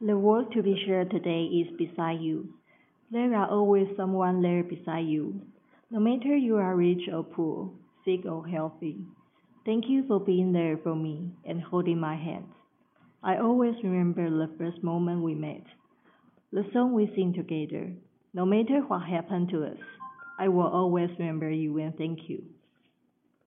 The world to be shared today is beside you. There are always someone there beside you, no matter you are rich or poor, sick or healthy. Thank you for being there for me and holding my hand. I always remember the first moment we met, the song we sing together. No matter what happened to us, I will always remember you and thank you.